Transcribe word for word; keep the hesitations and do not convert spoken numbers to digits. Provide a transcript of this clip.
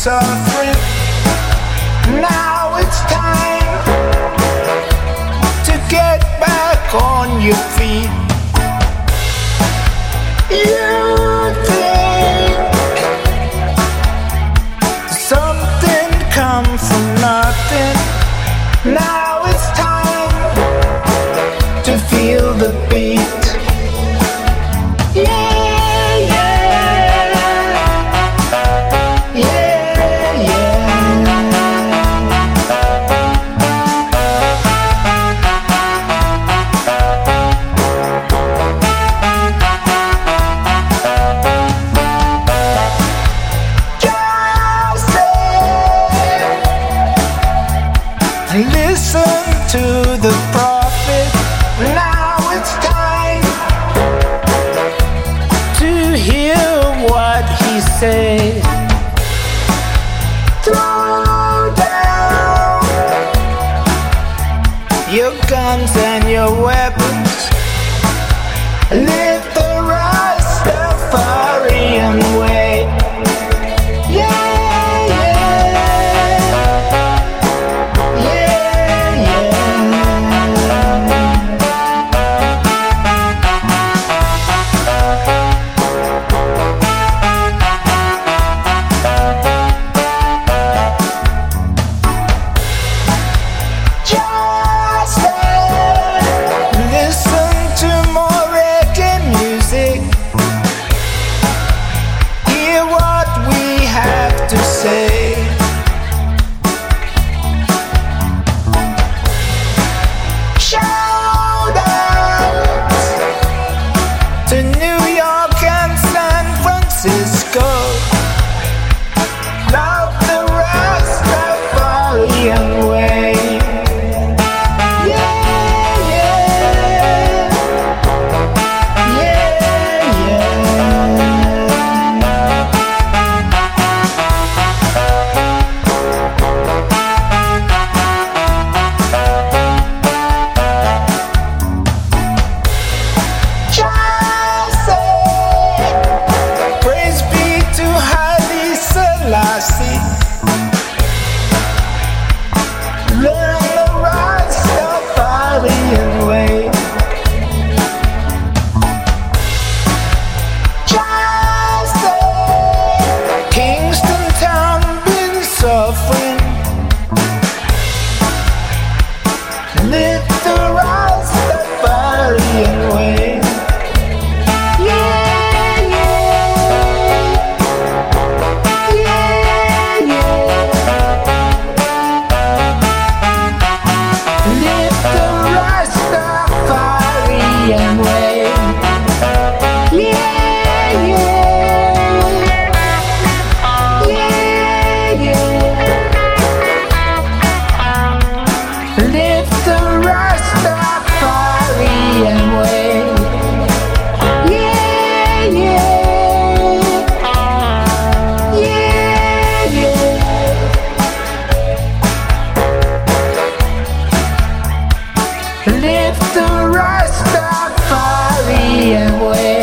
suffering. Now it's time to get back on your feet. You think something comes from nothing. Now it's time to feel the beat. Yeah. Listen to the prophet. Now it's time to hear what he says. Throw down your guns and your weapons. Live the Rastafarian way. Yeah. Live the Rastafarian way.